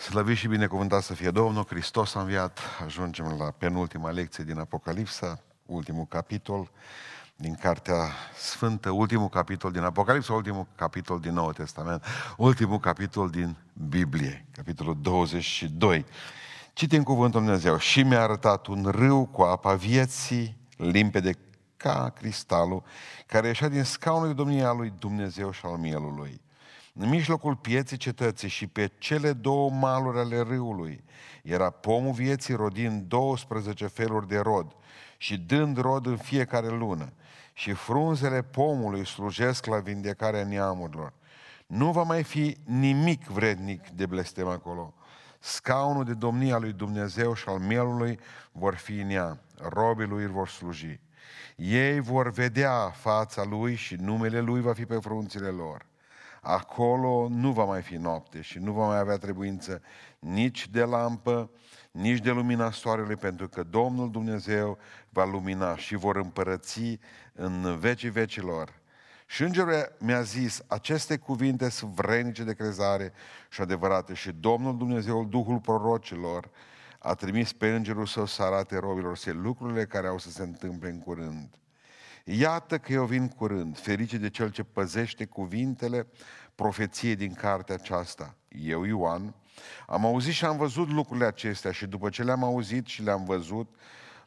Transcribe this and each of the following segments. Slăvit și binecuvântat să fie Domnul, Hristos a înviat. Ajungem la penultima lecție din Apocalipsa, ultimul capitol din Cartea Sfântă, ultimul capitol din Apocalipsa, ultimul capitol din Noul Testament, ultimul capitol din Biblie, capitolul 22. Citim cuvântul Dumnezeu. Și mi-a arătat un râu cu apa vieții, limpede ca cristalul, care ieșea din scaunul domniei lui Dumnezeu și al Mielului. În mijlocul pieței cetății și pe cele două maluri ale râului era pomul vieții, rodind 12 feluri de rod și dând rod în fiecare lună. Și frunzele pomului slujesc la vindecarea neamurilor. Nu va mai fi nimic vrednic de blestem acolo. Scaunul de domnia lui Dumnezeu și al Mielului vor fi în ea. Robii lui îl vor sluji. Ei vor vedea fața lui și numele lui va fi pe frunțile lor. Acolo nu va mai fi noapte și nu va mai avea trebuință nici de lampă, nici de lumina soarelui, pentru că Domnul Dumnezeu va lumina și vor împărăți în vecii vecilor. Și îngerul mi-a zis, aceste cuvinte sunt vrednice de crezare și adevărate și Domnul Dumnezeu, Duhul prorocilor, a trimis pe îngerul său să arate robilor săi lucrurile care au să se întâmple în curând. Iată că eu vin curând, ferice de cel ce păzește cuvintele profeției din cartea aceasta. Eu, Ioan, am auzit și am văzut lucrurile acestea și după ce le-am auzit și le-am văzut,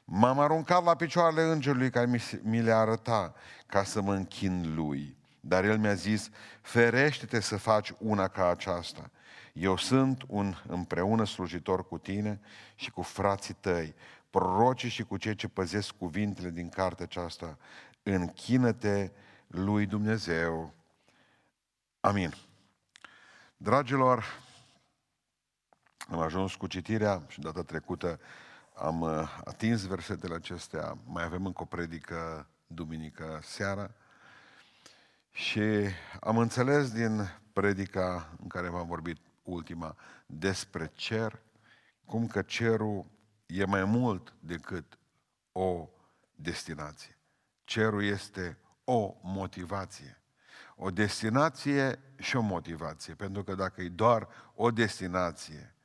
m-am aruncat la picioarele îngerului care mi le arăta ca să mă închin lui. Dar el mi-a zis, ferește-te să faci una ca aceasta. Eu sunt un împreună slujitor cu tine și cu frații tăi, prorocii și cu cei ce păzesc cuvintele din cartea aceasta. Închină-te lui Dumnezeu. Amin. Dragilor, am ajuns cu citirea și data trecută am atins versetele acestea. Mai avem încă o predică duminică seara. Și am înțeles din predica în care v-am vorbit ultima despre cer, cum că cerul e mai mult decât o destinație. Cerul este o motivație. O destinație și o motivație. Pentru că dacă e doar o destinație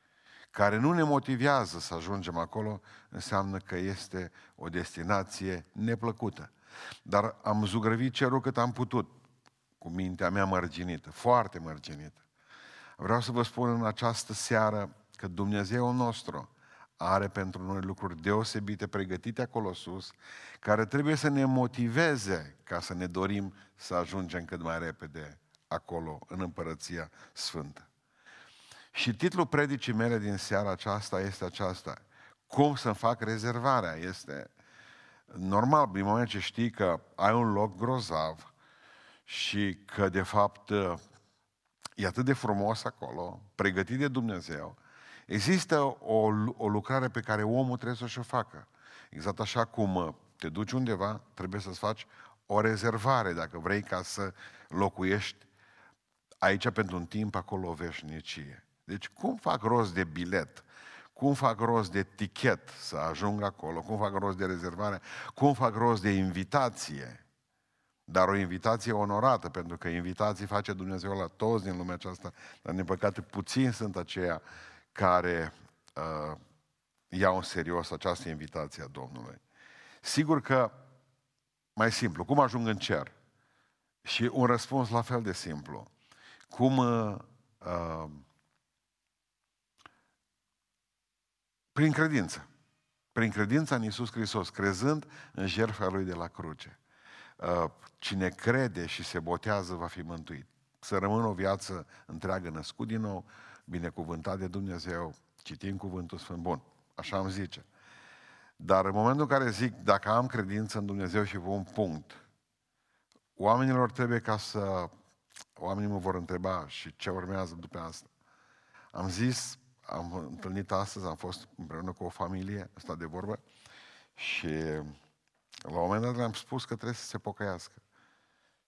care nu ne motivează să ajungem acolo, înseamnă că este o destinație neplăcută. Dar am zugrăvit cerul cât am putut, cu mintea mea mărginită, foarte mărginită. Vreau să vă spun în această seară că Dumnezeul nostru are pentru noi lucruri deosebite, pregătite acolo sus, care trebuie să ne motiveze ca să ne dorim să ajungem cât mai repede acolo, în Împărăția Sfântă. Și titlul predicii mele din seara aceasta este aceasta. Cum să-mi fac rezervarea? Este normal, din moment ce știi că ai un loc grozav și că, de fapt, e atât de frumos acolo, pregătit de Dumnezeu, există o lucrare pe care omul trebuie să-și o facă. Exact așa cum te duci undeva, trebuie să-ți faci o rezervare dacă vrei ca să locuiești aici pentru un timp, acolo o veșnicie. Deci cum fac rost de bilet? Cum fac rost de tichet să ajung acolo? Cum fac rost de rezervare? Cum fac rost de invitație? Dar o invitație onorată, pentru că invitații face Dumnezeu la toți din lumea aceasta, dar din păcate puțini sunt aceia care iau în serios această invitație a Domnului. Sigur că, mai simplu, cum ajung în cer? Și un răspuns la fel de simplu. Cum prin credință. Prin credința în Iisus Hristos, crezând în jertfa Lui de la cruce. Cine crede și se botează va fi mântuit. Să rămână o viață întreagă născut din nou, binecuvântat de Dumnezeu, citim cuvântul Sfânt. Bun, așa îmi zice. Dar în momentul în care zic, dacă am credință în Dumnezeu și pun punct, oamenilor trebuie ca să... Oamenii mă vor întreba și ce urmează după asta. Am zis, am întâlnit astăzi, am fost împreună cu o familie, am stat de vorbă și la un moment dat le-am spus că trebuie să se pocăiască.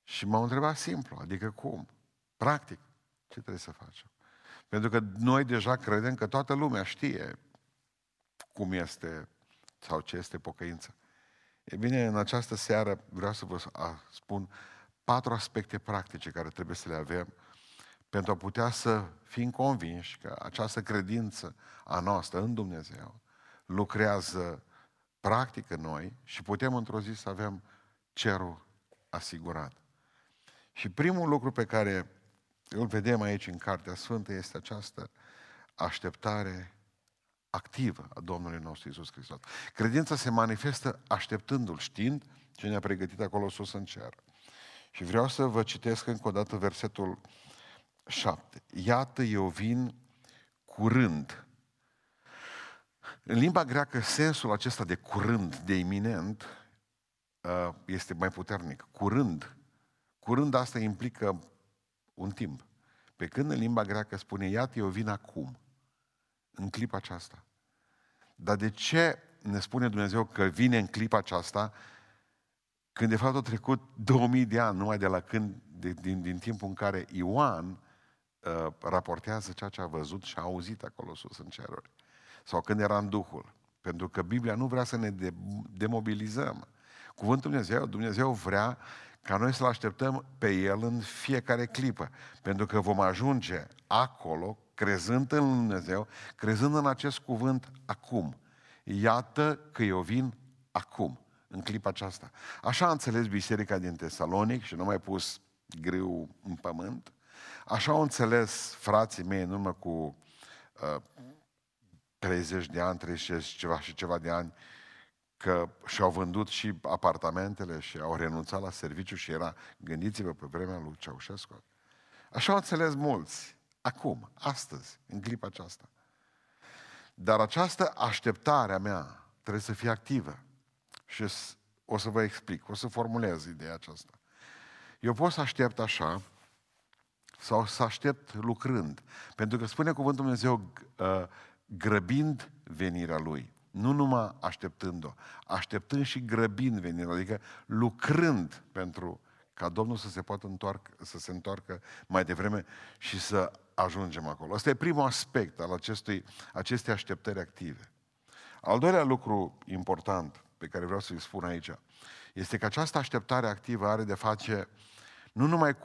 Și m-au întrebat simplu, adică cum? Practic, ce trebuie să facem? Pentru că noi deja credem că toată lumea știe cum este sau ce este pocăința. E bine, în această seară vreau să vă spun 4 aspecte practice care trebuie să le avem pentru a putea să fim convinși că această credință a noastră în Dumnezeu lucrează practic în noi și putem într-o zi să avem cerul asigurat. Și primul lucru pe care îl vedem aici în Cartea Sfântă este această așteptare activă a Domnului nostru Iisus Hristos. Credința se manifestă așteptându-L, știind ce ne-a pregătit acolo sus în cer. Și vreau să vă citesc încă o dată versetul 7. Iată, eu vin curând. În limba greacă, sensul acesta de curând, de iminent, este mai puternic. Curând. Curând asta implică un timp. Pe când în limba greacă spune, iată, eu vin acum. În clipa aceasta. Dar de ce ne spune Dumnezeu că vine în clipa aceasta, când de fapt au trecut 2000 de ani, numai de la când, din timpul în care Ioan raportează ceea ce a văzut și a auzit acolo sus în ceruri. Sau când era în Duhul. Pentru că Biblia nu vrea să ne demobilizăm. Cuvântul Dumnezeu vrea ca noi să-L așteptăm pe El în fiecare clipă. Pentru că vom ajunge acolo, crezând în Dumnezeu, crezând în acest cuvânt acum. Iată că eu vin acum, în clipa aceasta. Așa a înțeles biserica din Tesalonic și nu mai pus greu în pământ. Așa au înțeles frații mei în urmă cu 30 de ani, 30 și ceva de ani, că și-au vândut și apartamentele și au renunțat la serviciu și era, gândiți-vă, pe vremea lui Ceaușescu. Așa au înțeles mulți. Acum, astăzi, în clipa aceasta. Dar această așteptare a mea trebuie să fie activă. Și o să vă explic, o să formulez ideea aceasta. Eu pot să aștept așa sau să aștept lucrând. Pentru că spune cuvântul Dumnezeu grăbind venirea Lui. Nu numai așteptând-o, așteptând și grăbind venirea, adică lucrând pentru ca Domnul să se poată întoarcă mai devreme și să ajungem acolo. Asta e primul aspect al acestei așteptări active. Al doilea lucru important pe care vreau să-i spun aici este că această așteptare activă are de face nu numai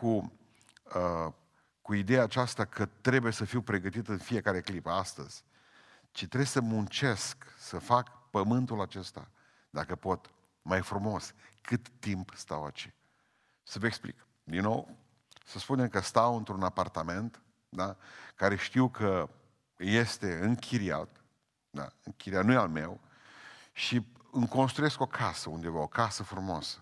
cu ideea aceasta că trebuie să fiu pregătit în fiecare clipă astăzi, ci trebuie să muncesc, să fac pământul acesta, dacă pot, mai frumos, cât timp stau aici. Să vă explic. Din nou, să spunem că stau într-un apartament, da, care știu că este închiriat, da, închiriat nu e al meu, și îmi construiesc o casă undeva, o casă frumoasă.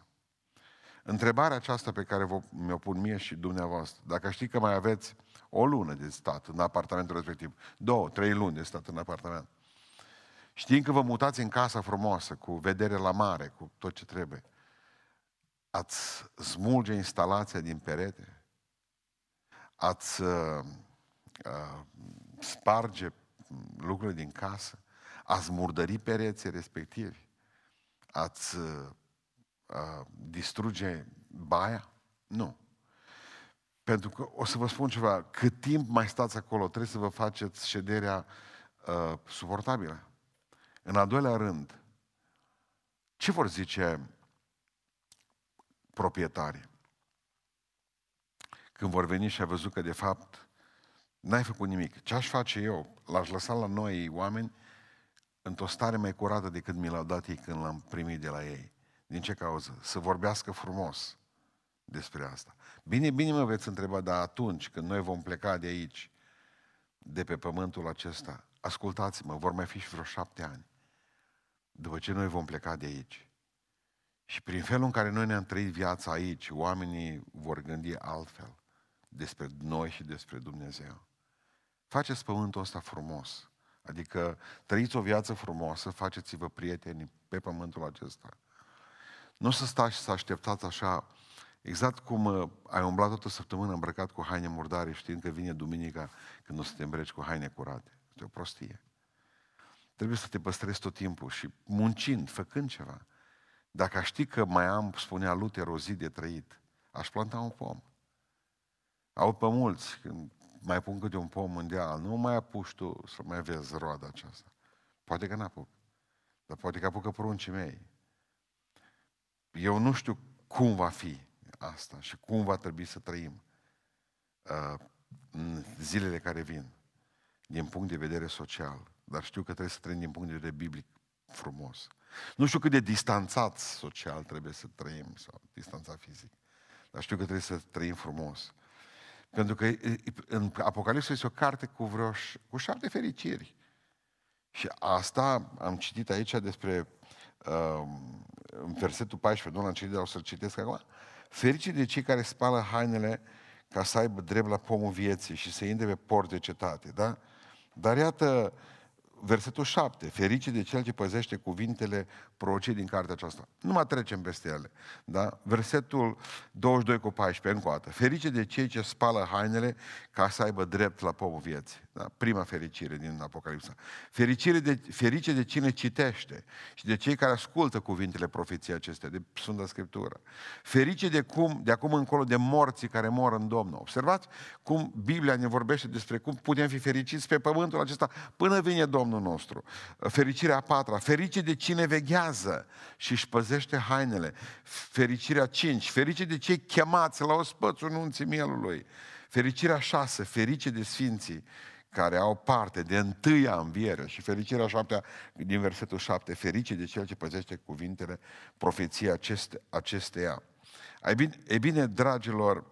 Întrebarea aceasta pe care mi-o pun mie și dumneavoastră, dacă știi că mai aveți o lună de stat în apartamentul respectiv, 2-3 luni de stat în apartament, știind că vă mutați în casa frumoasă, cu vedere la mare, cu tot ce trebuie, ați smulge instalația din perete? Ați sparge lucrurile din casă? Ați murdări pereții respectivi? Ați distruge baia? Nu. Pentru că, o să vă spun ceva, cât timp mai stați acolo, trebuie să vă faceți șederea suportabilă. În al doilea rând, ce vor zice proprietarii când vor veni și a văzut că de fapt n-ai făcut nimic? Ce aș face eu? L-aș lăsa la noi oameni într-o stare mai curată decât mi l-au dat ei când l-am primit de la ei. Din ce cauză? Să vorbească frumos despre asta. Bine, bine mă veți întreba, dar atunci când noi vom pleca de aici, de pe pământul acesta, ascultați-mă, vor mai fi și vreo 7 ani după ce noi vom pleca de aici. Și prin felul în care noi ne-am trăit viața aici, oamenii vor gândi altfel despre noi și despre Dumnezeu. Faceți pământul ăsta frumos. Adică trăiți o viață frumoasă, faceți-vă prieteni pe pământul acesta. Nu o să stați și să așteptați așa, exact cum ai umblat toată săptămâna îmbrăcat cu haine murdare, știind că vine duminica când o să te îmbreci cu haine curate. Este o prostie. Trebuie să te păstrezi tot timpul și muncind, făcând ceva. Dacă aș ști că mai am, spunea Luther, o zi de trăit, aș planta un pom. Aud pe mulți, când mai pun câte un pom în deal, nu mai apuci tu să mai vezi roada aceasta. Poate că n-apuc, dar poate că apucă pruncii mei. Eu nu știu cum va fi asta și cum va trebui să trăim. în zilele care vin, din punct de vedere social, dar știu că trebuie să trăim din punct de vedere biblic frumos. Nu știu cât de distanțat social trebuie să trăim, sau distanțat fizic, dar știu că trebuie să trăim frumos. Pentru că în Apocalipsa este o carte cu 7 fericiri. Și asta am citit aici despre, în versetul 14, nu l-am citit, dar o să-l citesc acum. Fericit de cei care spală hainele ca să aibă drept la pomul vieții și să intre pe porți de cetate, da? Dar iată versetul 7, fericit de cel ce păzește cuvintele prorocii din cartea aceasta. Nu mai trecem peste ele, da? Versetul 22:14, încă o dată. Fericit de cei ce spală hainele ca să aibă drept la pomul vieții, da? Prima fericire din Apocalipsa. Ferice de cine citește și de cei care ascultă cuvintele profeției acestea, de Sfânta Scriptură. Ferice de acum încolo de morții care mor în Domnul. Observați cum Biblia ne vorbește despre cum putem fi fericiți pe pământul acesta până vine Domnul nostru. Fericirea a 4-a, ferice de cine veghează și își păzește hainele. Fericirea 5, ferice de cei chemați la ospățul nunții mielului. Fericirea 6, ferice de sfinții care au parte de întâia înviere. Și fericirea 7-a din versetul 7, ferice de cel ce păzește cuvintele profeției acesteia. E bine, dragilor,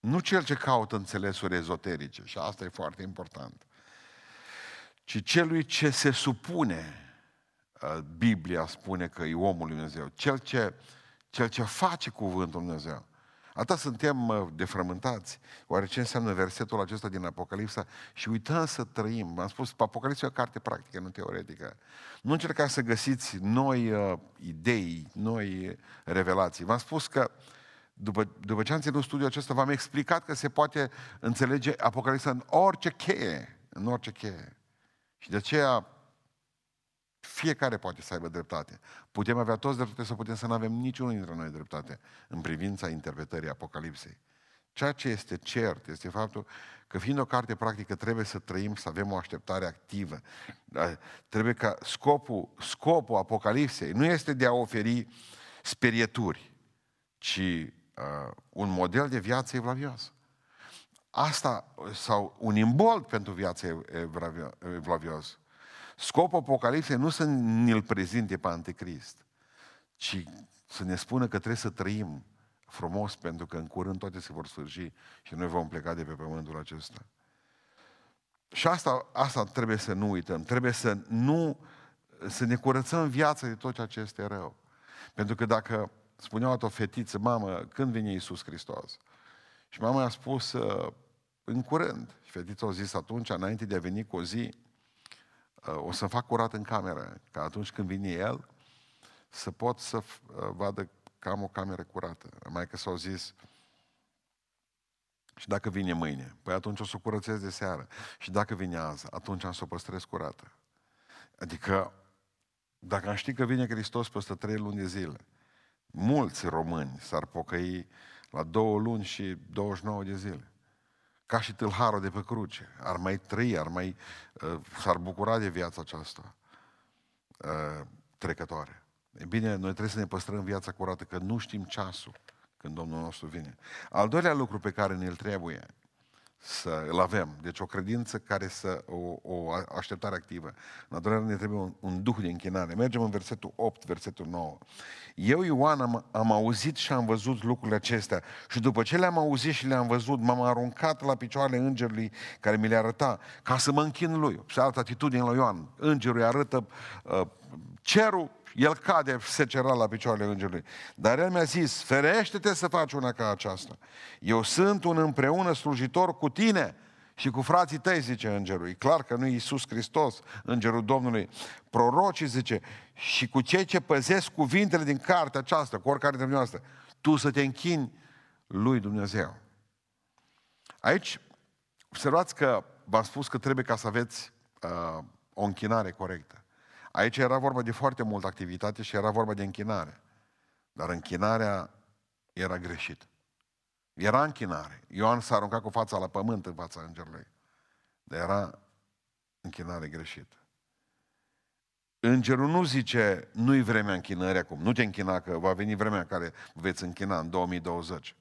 nu cel ce caută înțelesuri ezoterice, și asta e foarte important, ci celui ce se supune, Biblia spune că e omul lui Dumnezeu, cel ce face cuvântul lui Dumnezeu. Atât suntem defrământați. Oare ce înseamnă versetul acesta din Apocalipsa? Și uităm să trăim. Am spus, Apocalipsa e o carte practică, nu teoretică. Nu încercați să găsiți noi idei, noi revelații. V-am spus că După ce am ținut studiul acesta, v-am explicat că se poate înțelege Apocalipsa în orice cheie. În orice cheie. Și de aceea fiecare poate să aibă dreptate. Putem avea toți dreptate sau putem să nu avem niciunul dintre noi dreptate în privința interpretării Apocalipsei. Ceea ce este cert este faptul că fiind o carte practică trebuie să trăim, să avem o așteptare activă. Trebuie ca scopul Apocalipsei nu este de a oferi sperieturi, ci un model de viață evlavioasă. Asta, sau un imbold pentru viața evlavioasă. Scopul Apocalipsei nu să ne-l prezinte pe Anticrist, ci să ne spună că trebuie să trăim frumos, pentru că în curând toate se vor sfârși și noi vom pleca de pe pământul acesta. Și asta trebuie să nu uităm. Trebuie să ne curățăm viața de tot ceea ce este rău. Pentru că dacă spunea o fetiță, mamă, când vine Iisus Hristos? Și mama i-a spus, în curând. Și fetița a zis atunci, înainte de a veni cu o zi, o să-mi fac curat în cameră, ca atunci când vine El, să pot să vadă că am o cameră curată. Maică s-a zis, și dacă vine mâine? Păi atunci o să o curățesc de seară. Și dacă vine azi? Atunci am să o păstrez curată. Adică, dacă am ști că vine Hristos peste 3 luni de zile, mulți români s-ar pocăi la 2 luni și 29 de zile. Ca și tâlharul de pe cruce. Ar mai trăi, s-ar bucura de viața aceasta trecătoare. E bine, noi trebuie să ne păstrăm viața curată, că nu știm ceasul când Domnul nostru vine. Al doilea lucru pe care ne-l trebuie să îl avem, deci o credință care să, o așteptare activă. În al doilea rând ne trebuie un duh de închinare. Mergem în versetul 8, versetul 9. Eu, Ioan, am auzit și am văzut lucrurile acestea și după ce le-am auzit și le-am văzut, m-am aruncat la picioarele îngerului care mi le arăta ca să mă închin lui. Și altă atitudine la Ioan. Îngerul îi arătă cerul, el cade secerat la picioarele îngerului. Dar el mi-a zis, ferește-te să faci una ca aceasta. Eu sunt un împreună slujitor cu tine și cu frații tăi, zice îngerul. E clar că nu e Iisus Hristos, îngerul Domnului. Prorocii, zice, și cu cei ce păzesc cuvintele din cartea aceasta, cu oricare dintre noastre, tu să te închini lui Dumnezeu. Aici, observați că v-am spus că trebuie ca să aveți o închinare corectă. Aici era vorba de foarte multă activitate și era vorba de închinare. Dar închinarea era greșită. Era închinare. Ioan s-a aruncat cu fața la pământ în fața îngerului. Dar era închinare greșită. Îngerul nu zice, nu-i vremea închinării acum. Nu te închina că va veni vremea în care veți închina în 2020.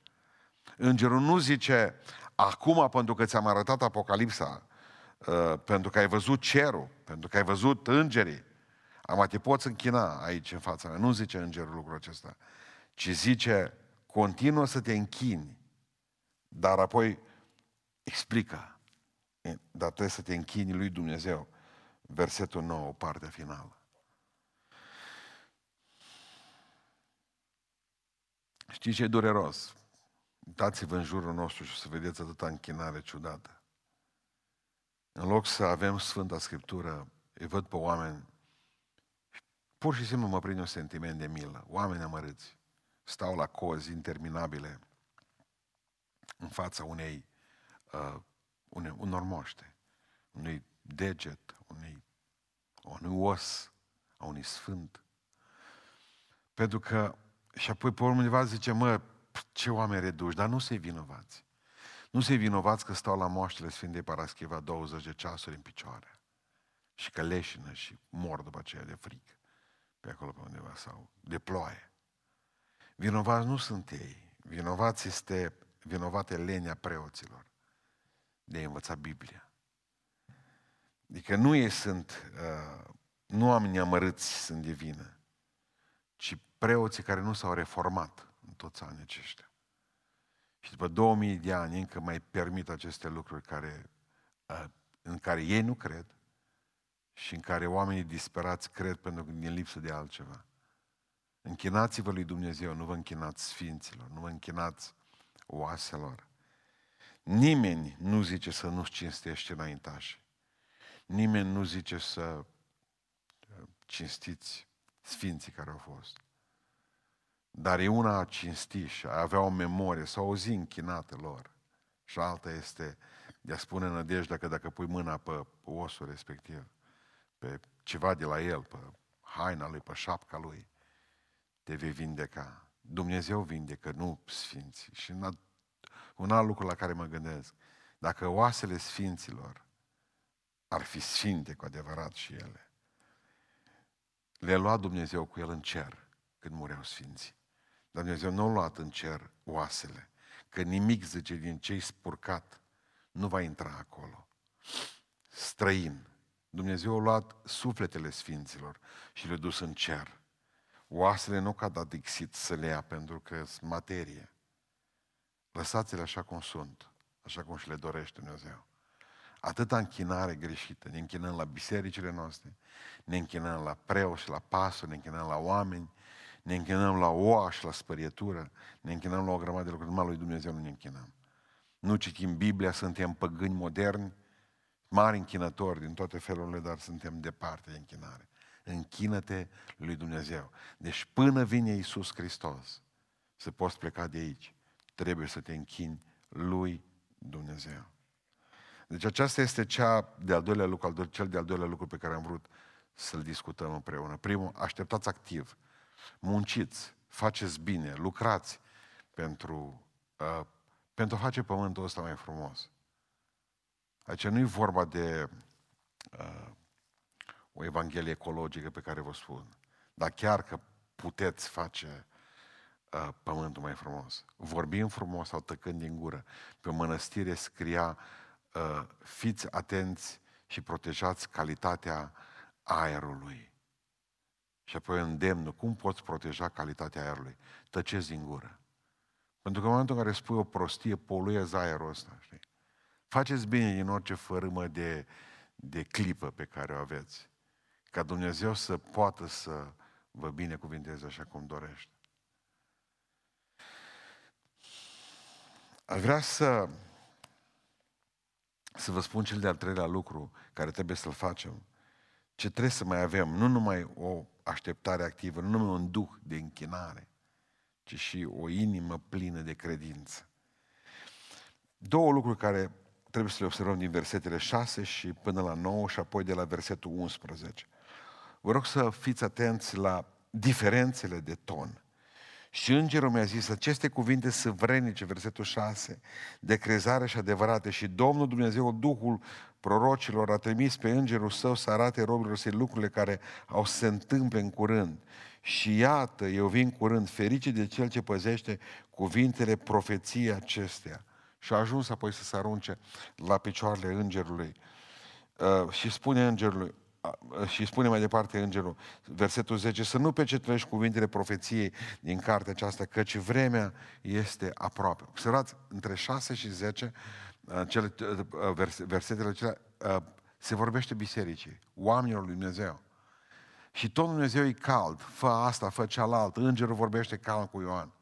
Îngerul nu zice, acum pentru că ți-am arătat Apocalipsa, pentru că ai văzut cerul, pentru că ai văzut îngerii, am te poți închina aici în fața mea. Nu zice îngerul lucrul acesta, ci zice, continuă să te închini, dar apoi explică, dar trebuie să te închini lui Dumnezeu. Versetul 9, partea finală. Știți ce e dureros? Uitați-vă în jurul nostru și o să vedeți atâta închinare ciudată. În loc să avem Sfânta Scriptură, îi văd pe oameni, pur și simplu mă prinde un sentiment de milă. Oameni amărâți stau la cozi interminabile în fața unei unor moște, unui deget, unui os, a unui sfânt. Pentru că, și apoi pe urmă undeva zice, mă, ce oameni reduși, dar nu se vinovați. Nu se vinovați că stau la moaștele Sfintei Parascheva 20 de ceasuri în picioare și că leșină și mor după aceea de frică pe acolo pe undeva sau de ploaie. Vinovați nu sunt ei, vinovată lenea preoților de a învăța Biblia. Adică nu ei sunt, nu oamenii amărâți sunt de vină, ci preoții care nu s-au reformat în toți anii aceștia. Și după 2000 de ani încă mai permit aceste lucruri care, în care ei nu cred și în care oamenii disperați cred pentru că din lipsă de altceva. Închinați-vă lui Dumnezeu, nu vă închinați sfinților, nu vă închinați oaselor. Nimeni nu zice să nu-ți cinstești înaintașii. Nimeni nu zice să cinstiți sfinții care au fost. Dar e una a cinsti și a avea o memorie, să auzi închinată lor. Și alta este de a spune nădejdea că dacă pui mâna pe osul respectiv, pe ceva de la el, pe haina lui, pe șapca lui, te vei vindeca. Dumnezeu vindecă, nu sfinții. Și un alt lucru la care mă gândesc, dacă oasele sfinților ar fi sfinte cu adevărat și ele, le-a luat Dumnezeu cu el în cer când mureau sfinții. Dar Dumnezeu nu a luat în cer oasele, că nimic, zice, din ce-i spurcat nu va intra acolo. Străin. Dumnezeu a luat sufletele sfinților și le-a dus în cer. Oasele nu că a dat dixit să le ia pentru că sunt materie. Lăsați-le așa cum sunt, așa cum și le dorește Dumnezeu. Atâta închinare greșită. Ne închinăm la bisericile noastre, ne închinăm la preoți, la pastori, ne închinăm la oameni, ne închinăm la oa și la spărietură, ne închinăm la o grămadă de lucruri. Numai lui Dumnezeu nu ne închinăm. Nu citim Biblia, suntem păgâni moderni, mari închinători din toate felurile, dar suntem departe de închinare. Închină-te lui Dumnezeu. Deci până vine Iisus Hristos, să poți pleca de aici, trebuie să te închini lui Dumnezeu. Deci aceasta este cel de-al doilea lucru pe care am vrut să-l discutăm împreună. Primul, așteptați activ, munciți, faceți bine, lucrați pentru a face pământul ăsta mai frumos. Aici nu e vorba de o evanghelie ecologică pe care vă spun, dar chiar că puteți face pământul mai frumos. Vorbim frumos sau tăcând din gură. Pe mănăstire scria, fiți atenți și protejați calitatea aerului. Și apoi îndemnul, cum poți proteja calitatea aerului? Tăceți din gură. Pentru că în momentul în care spui o prostie, poluezi aerul ăsta, știi? Faceți bine din orice fărâmă de clipă pe care o aveți, ca Dumnezeu să poată să vă binecuvinteze așa cum dorește. Aș vrea să vă spun cel de-al treilea lucru care trebuie să-l facem. Ce trebuie să mai avem, nu numai o așteptare activă, nu numai un duh de închinare, ci și o inimă plină de credință. Două lucruri care trebuie să le observăm din versetele 6 și până la 9 și apoi de la versetul 11. Vă rog să fiți atenți la diferențele de ton. Și îngerul mi-a zis aceste cuvinte săvrenice, versetul 6, de crezare și adevărate. Și Domnul Dumnezeu, Duhul prorocilor, a trimis pe îngerul său să arate robilor săi lucrurile care au să se întâmple în curând. Și iată, eu vin curând, ferice de cel ce păzește cuvintele profeției acestea. Și a ajuns apoi să se arunce la picioarele îngerului. Și spune îngerului, și spune mai departe îngerul, versetul 10, să nu pecetlești cuvintele profeției din cartea aceasta, căci vremea este aproape. Observați, între 6 și 10, versetele acelea, se vorbește bisericii, oamenilor lui Dumnezeu. Și tot Dumnezeu e cald, fă asta, fă cealaltă, îngerul vorbește calm cu Ioan.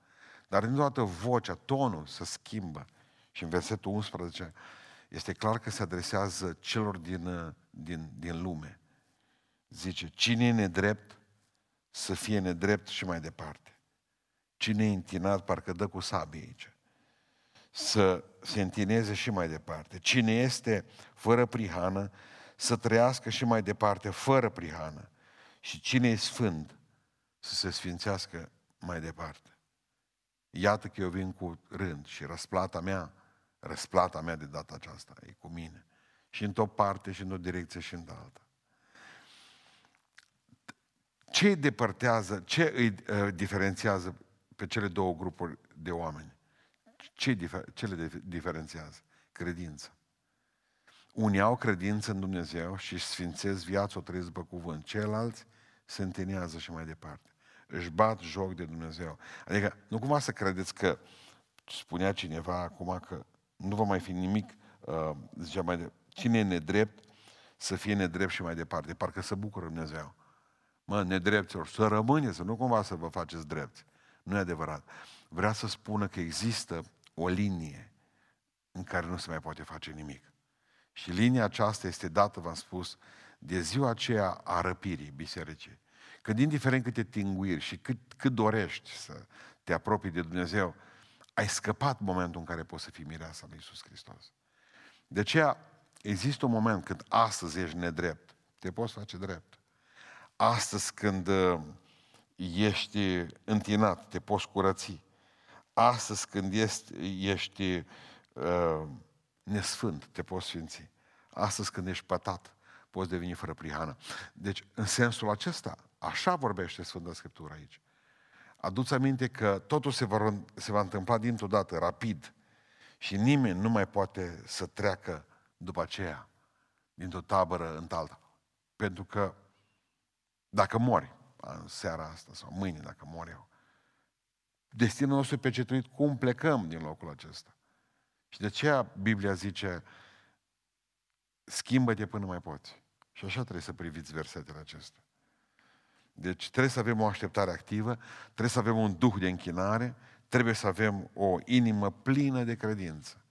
Dar din toată vocea, tonul se schimbă. Și în versetul 11 este clar că se adresează celor din lume. Zice, cine e nedrept, să fie nedrept și mai departe. Cine e întinat, parcă dă cu sabie aici, să se întineze și mai departe. Cine este fără prihană, să trăiască și mai departe fără prihană. Și cine e sfânt, să se sfințească mai departe. Iată că eu vin curând și răsplata mea de data aceasta e cu mine. Și într-o parte, și într-o direcție, și într-o alta. Ce îi depărtează, ce îi diferențiază pe cele două grupuri de oameni? Ce le diferențiază? Credința. Unii au credință în Dumnezeu și își sfințesc viața, o trăiesc după cuvânt. Ceilalți se întinează și mai departe. Își bat joc de Dumnezeu. Adică nu cumva să credeți că spunea cineva acum că nu va mai fi nimic, zicea mai departe, cine e nedrept, să fie nedrept și mai departe. Parcă se bucură Dumnezeu. Mă, nedrepților, să rămâneți, să nu cumva să vă faceți drepți. Nu e adevărat. Vrea să spună că există o linie în care nu se mai poate face nimic. Și linia aceasta este dată, v-am spus, de ziua aceea a răpirii bisericii. Când indiferent câte tinguiri și cât dorești să te apropii de Dumnezeu, ai scăpat momentul în care poți să fii mireasa lui Iisus Hristos. De aceea există un moment când astăzi ești nedrept, te poți face drept. Astăzi când ești întinat, te poți curăți. Astăzi când ești nesfânt, te poți sfinți. Astăzi când ești pătat, poți deveni fără prihană. Deci, în sensul acesta, așa vorbește Sfânta Scriptură aici. Adu-ți aminte că totul se va întâmpla dintr-o dată, rapid, și nimeni nu mai poate să treacă după aceea, dintr-o tabără în alta. Pentru că dacă mori în seara asta sau mâine, dacă mor eu, destinul nostru e pecetuit cum plecăm din locul acesta. Și de aceea Biblia zice, schimbă-te până mai poți. Și așa trebuie să priviți versetele acestea. Deci trebuie să avem o așteptare activă, trebuie să avem un duh de închinare, trebuie să avem o inimă plină de credință.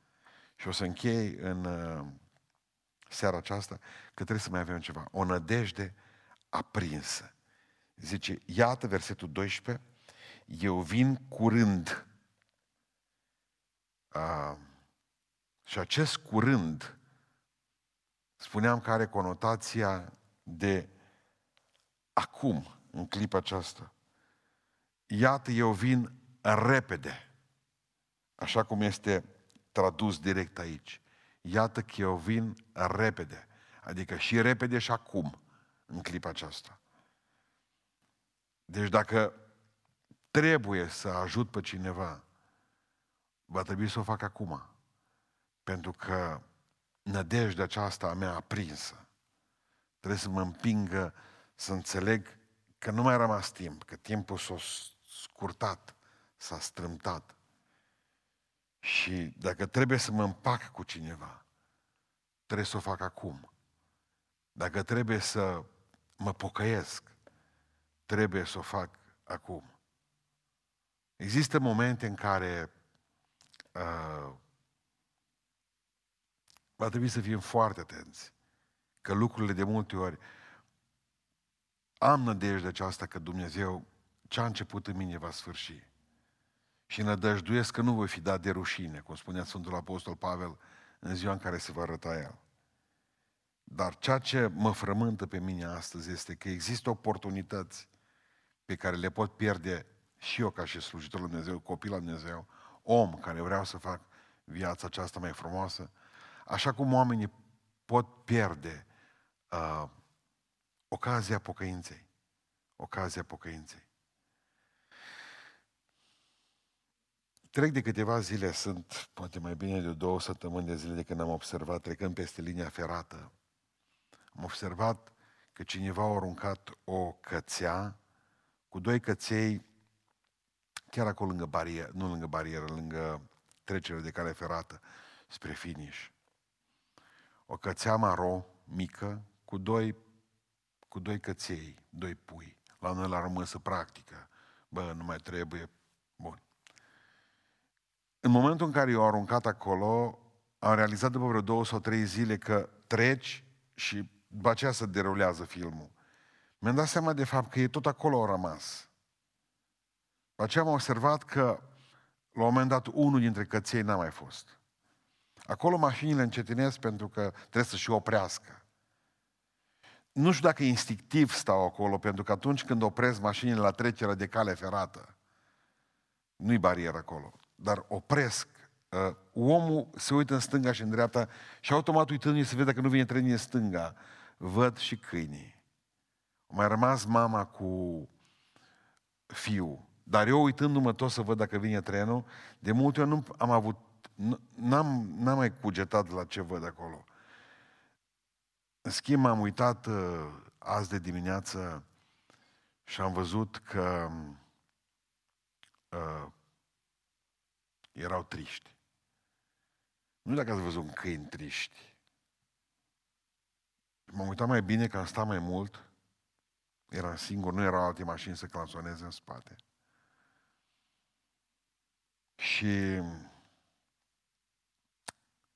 Și o să închei în seara aceasta că trebuie să mai avem ceva, o nădejde aprinsă. Zice, iată versetul 12, eu vin curând. Și acest curând, spuneam că are conotația de acum, în clipa aceasta. Iată, eu vin repede, așa cum este tradus direct aici. Iată că eu vin repede, adică și repede și acum, în clipa aceasta. Deci dacă trebuie să ajut pe cineva, va trebui să o fac acum, pentru că nădejdea aceasta a mea aprinsă trebuie să mă împingă să înțeleg că nu mai a rămas timp, că timpul s-a scurtat, s-a strâmtat. Și dacă trebuie să mă împac cu cineva, trebuie să o fac acum. Dacă trebuie să mă pocăiesc, trebuie să o fac acum. Există momente în care va trebui să fim foarte atenți, că lucrurile de multe ori am nădejde aceasta că Dumnezeu ce-a început în mine va sfârși. Și nădăjduiesc că nu voi fi dat de rușine, cum spunea Sfântul Apostol Pavel, în ziua în care se va arăta El. Dar ceea ce mă frământă pe mine astăzi este că există oportunități pe care le pot pierde și eu ca și slujitorul lui Dumnezeu, copil al Dumnezeu, om care vreau să fac viața aceasta mai frumoasă, așa cum oamenii pot pierde ocazia pocăinței. Ocazia pocăinței. Trec de câteva zile, sunt poate mai bine de 2 săptămâni de zile de când am observat, trecând peste linia ferată, am observat că cineva a aruncat o cățea cu 2 căței chiar acolo lângă barieră, nu lângă barieră, lângă trecerea de cale ferată, spre finish. O cățea maro, mică, cu doi căței, 2 pui. La noi la român se practică. Bă, nu mai trebuie. Bun. În momentul în care eu am aruncat acolo, am realizat după vreo 2 sau 3 zile că treci și după aceea se derulează filmul. Mi-am dat seama de fapt că e tot acolo au rămas. După aceea am observat că la un moment dat unul dintre căței n-a mai fost. Acolo mașinile încetinesc pentru că trebuie să și oprească. Nu știu dacă instinctiv stau acolo, pentru că atunci când opresc mașinile la trecerea de cale ferată, nu-i barieră acolo, dar opresc. Omul se uită în stânga și în dreapta și automat uitându-i se vede că nu vine trenul în stânga. Văd și câinii. A mai rămas mama cu fiul. Dar eu uitându-mă tot să văd dacă vine trenul, de multe ori nu am avut, n-am mai cugetat la ce văd acolo. În schimb, am uitat azi de dimineață și am văzut că erau triști. Nu știu dacă ați văzut câini triști. M-am uitat mai bine, că am stat mai mult. Eram singur, nu erau alte mașini să claxoneze în spate. Și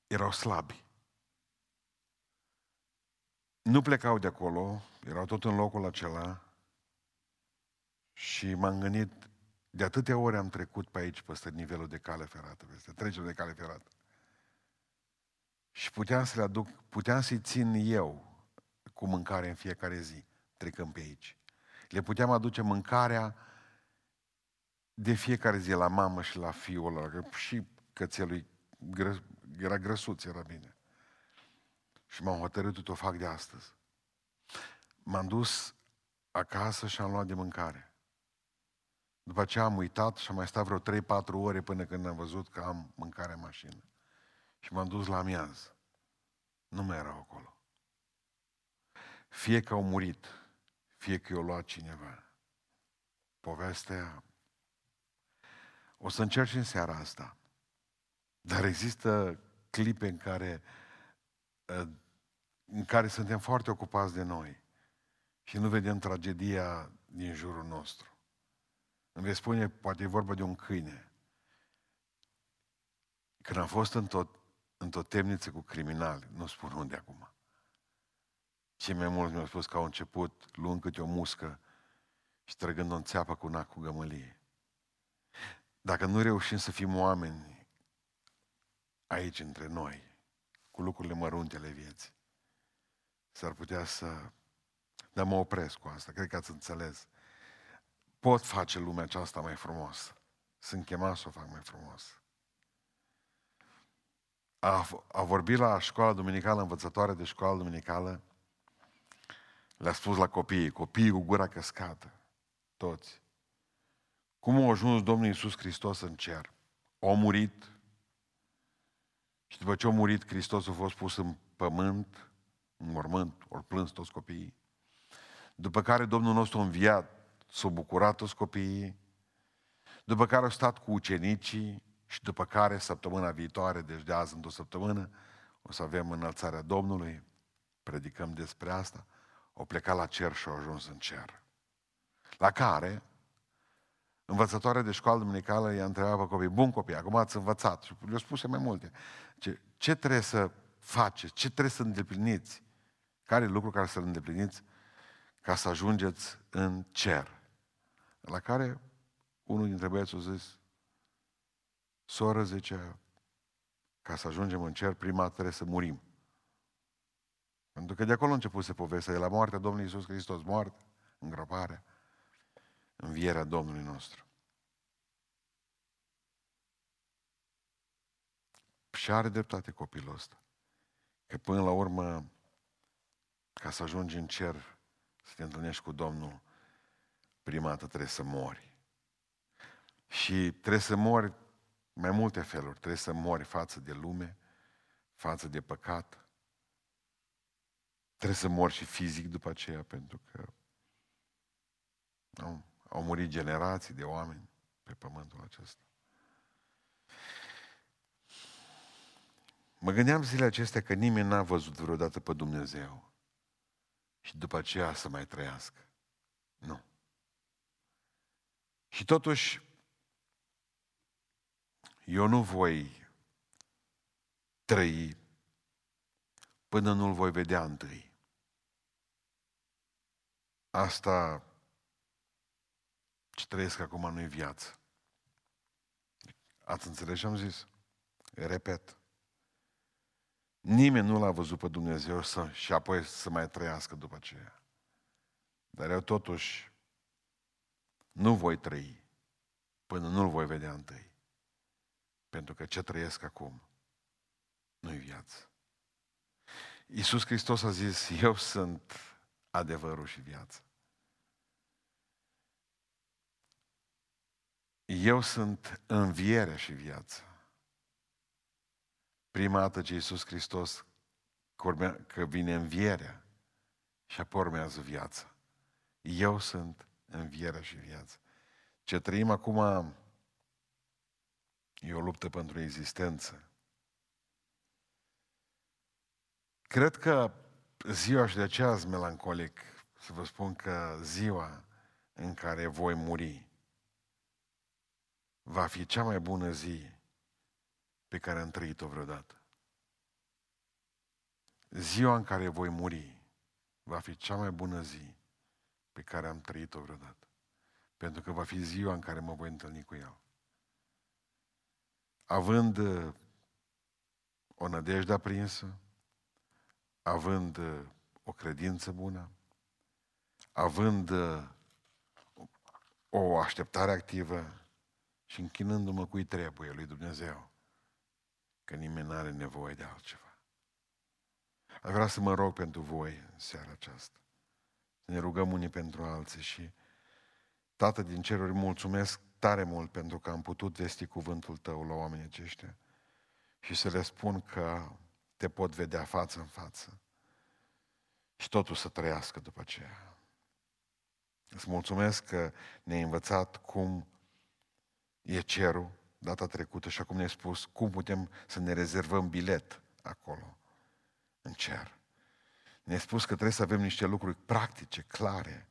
erau slabi. Nu plecau de acolo, erau tot în locul acela și m-am gândit, de atâtea ori am trecut pe aici, peste nivelul de cale ferată, peste trecerea de cale ferată. Și puteam să le aduc, puteam să-i țin eu cu mâncare în fiecare zi, trecând pe aici. Le puteam aduce mâncarea de fiecare zi la mamă și la fiul ăla, că și cățelul era grăsuț, era bine. Și m-am hotărât, tot o fac de astăzi. M-am dus acasă și am luat de mâncare. După aceea am uitat și am mai stat vreo 3-4 ore până când am văzut că am mâncare în mașină. Și m-am dus la amiază. Nu mai erau acolo. Fie că au murit, fie că i-a luat cineva. Povestea. O să încerc și în seara asta. Dar există clipe în care suntem foarte ocupați de noi și nu vedem tragedia din jurul nostru. Îmi vei spune, poate e vorba de un câine. Când am fost într-o temniță cu criminali, nu spun unde acum, cei mai mulți mi-au spus că au început luând câte o muscă și trăgând-o în țeapă cu un ac cu gămălie. Dacă nu reușim să fim oameni aici între noi, cu lucrurile mărunte ale vieții, s-ar putea să... Dar mă opresc cu asta, cred că ați înțeles. Pot face lumea aceasta mai frumoasă. Sunt chemat să o fac mai frumoasă. A vorbit la școala duminicală, învățătoare de școală duminicală, le-a spus la copiii cu gura căscată, toți. Cum a ajuns Domnul Iisus Hristos în cer? A murit și după ce a murit, Hristos a fost pus în pământ, în mormânt, ori plâns toți copiii. După care Domnul nostru a înviat, s-au bucurat toți copiii, după care au stat cu ucenicii și după care săptămâna viitoare, deci de azi într-o săptămână, o să avem înălțarea Domnului, predicăm despre asta, o plecat la cer și au ajuns în cer. La care învățătoarea de școală duminicală i-a întrebat pe copii, bun copii, acum ați învățat, și le-a spus mai multe, ce trebuie să faceți, ce trebuie să îndepliniți, care e lucru care să-l îndepliniți ca să ajungeți în cer. La care unul dintre băieți a zis, soră, zicea, ca să ajungem în cer, prima trebuie să murim. Pentru că de acolo a început povestea, de la moartea Domnului Iisus Hristos, moarte, îngropare, învierea Domnului nostru. Și are dreptate copilul ăsta. Că până la urmă, ca să ajungi în cer, să te întâlnești cu Domnul, prima dată trebuie să mori. Și trebuie să mori mai multe feluri. Trebuie să mori față de lume, față de păcat. Trebuie să mori și fizic după aceea, pentru că nu, au murit generații de oameni pe pământul acesta. Mă gândeam zilele acestea că nimeni n-a văzut vreodată pe Dumnezeu și după aceea să mai trăiască. Nu. Și totuși, eu nu voi trăi până nu-L voi vedea întâi. Asta ce trăiesc acum nu e viață. Ați înțeles ce am zis? Repet. Nimeni nu l-a văzut pe Dumnezeu și apoi să mai trăiască după aceea. Dar eu totuși nu voi trăi până nu-L voi vedea întâi. Pentru că ce trăiesc acum nu-i viață. Iisus Hristos a zis, eu sunt adevărul și viața. Eu sunt învierea și viața. Prima dată ce Iisus Hristos, că vine învierea și apoi urmează viața. Eu sunt învierea și viața. Ce trăim acum e o luptă pentru existență. Cred că ziua, și de aceea sunt melancolic, să vă spun că ziua în care voi muri va fi cea mai bună zi pe care am trăit-o vreodată. Ziua în care voi muri va fi cea mai bună zi pe care am trăit-o vreodată. Pentru că va fi ziua în care mă voi întâlni cu El. Având o nădejde aprinsă, având o credință bună, având o așteptare activă și închinându-mă cui trebuie lui Dumnezeu, că nimeni nu are nevoie de altceva. Aș vrea să mă rog pentru voi în seara aceasta, să ne rugăm unii pentru alții și Tată din ceruri, mulțumesc tare mult pentru că am putut vesti cuvântul Tău la oamenii aceștia și să le spun că te pot vedea față în față și totul să trăiască după aceea. Îți mulțumesc că ne-ai învățat cum e cerul data trecută și acum ne-ai spus cum putem să ne rezervăm bilet acolo, în cer. Ne-ai spus că trebuie să avem niște lucruri practice, clare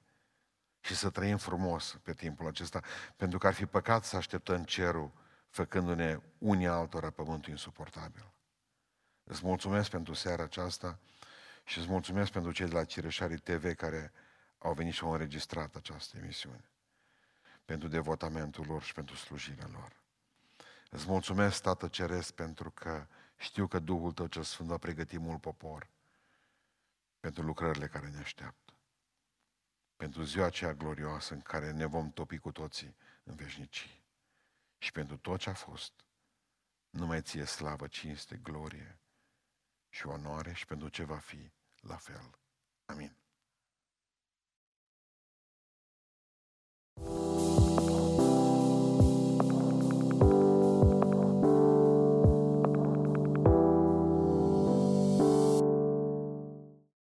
și să trăim frumos pe timpul acesta, pentru că ar fi păcat să așteptăm cerul făcându-ne unii altora pământul insuportabil. Îți mulțumesc pentru seara aceasta și îți mulțumesc pentru cei de la Cireșari TV care au venit și au înregistrat această emisiune, pentru devotamentul lor și pentru slujirea lor. Îți mulțumesc, Tată Ceresc, pentru că știu că Duhul Tău cel Sfânt va pregăti mult popor pentru lucrările care ne așteaptă, pentru ziua aceea glorioasă în care ne vom topi cu toții în veșnicii și pentru tot ce a fost. Numai Ție slavă, cinste, glorie și onoare și pentru ce va fi la fel. Amin.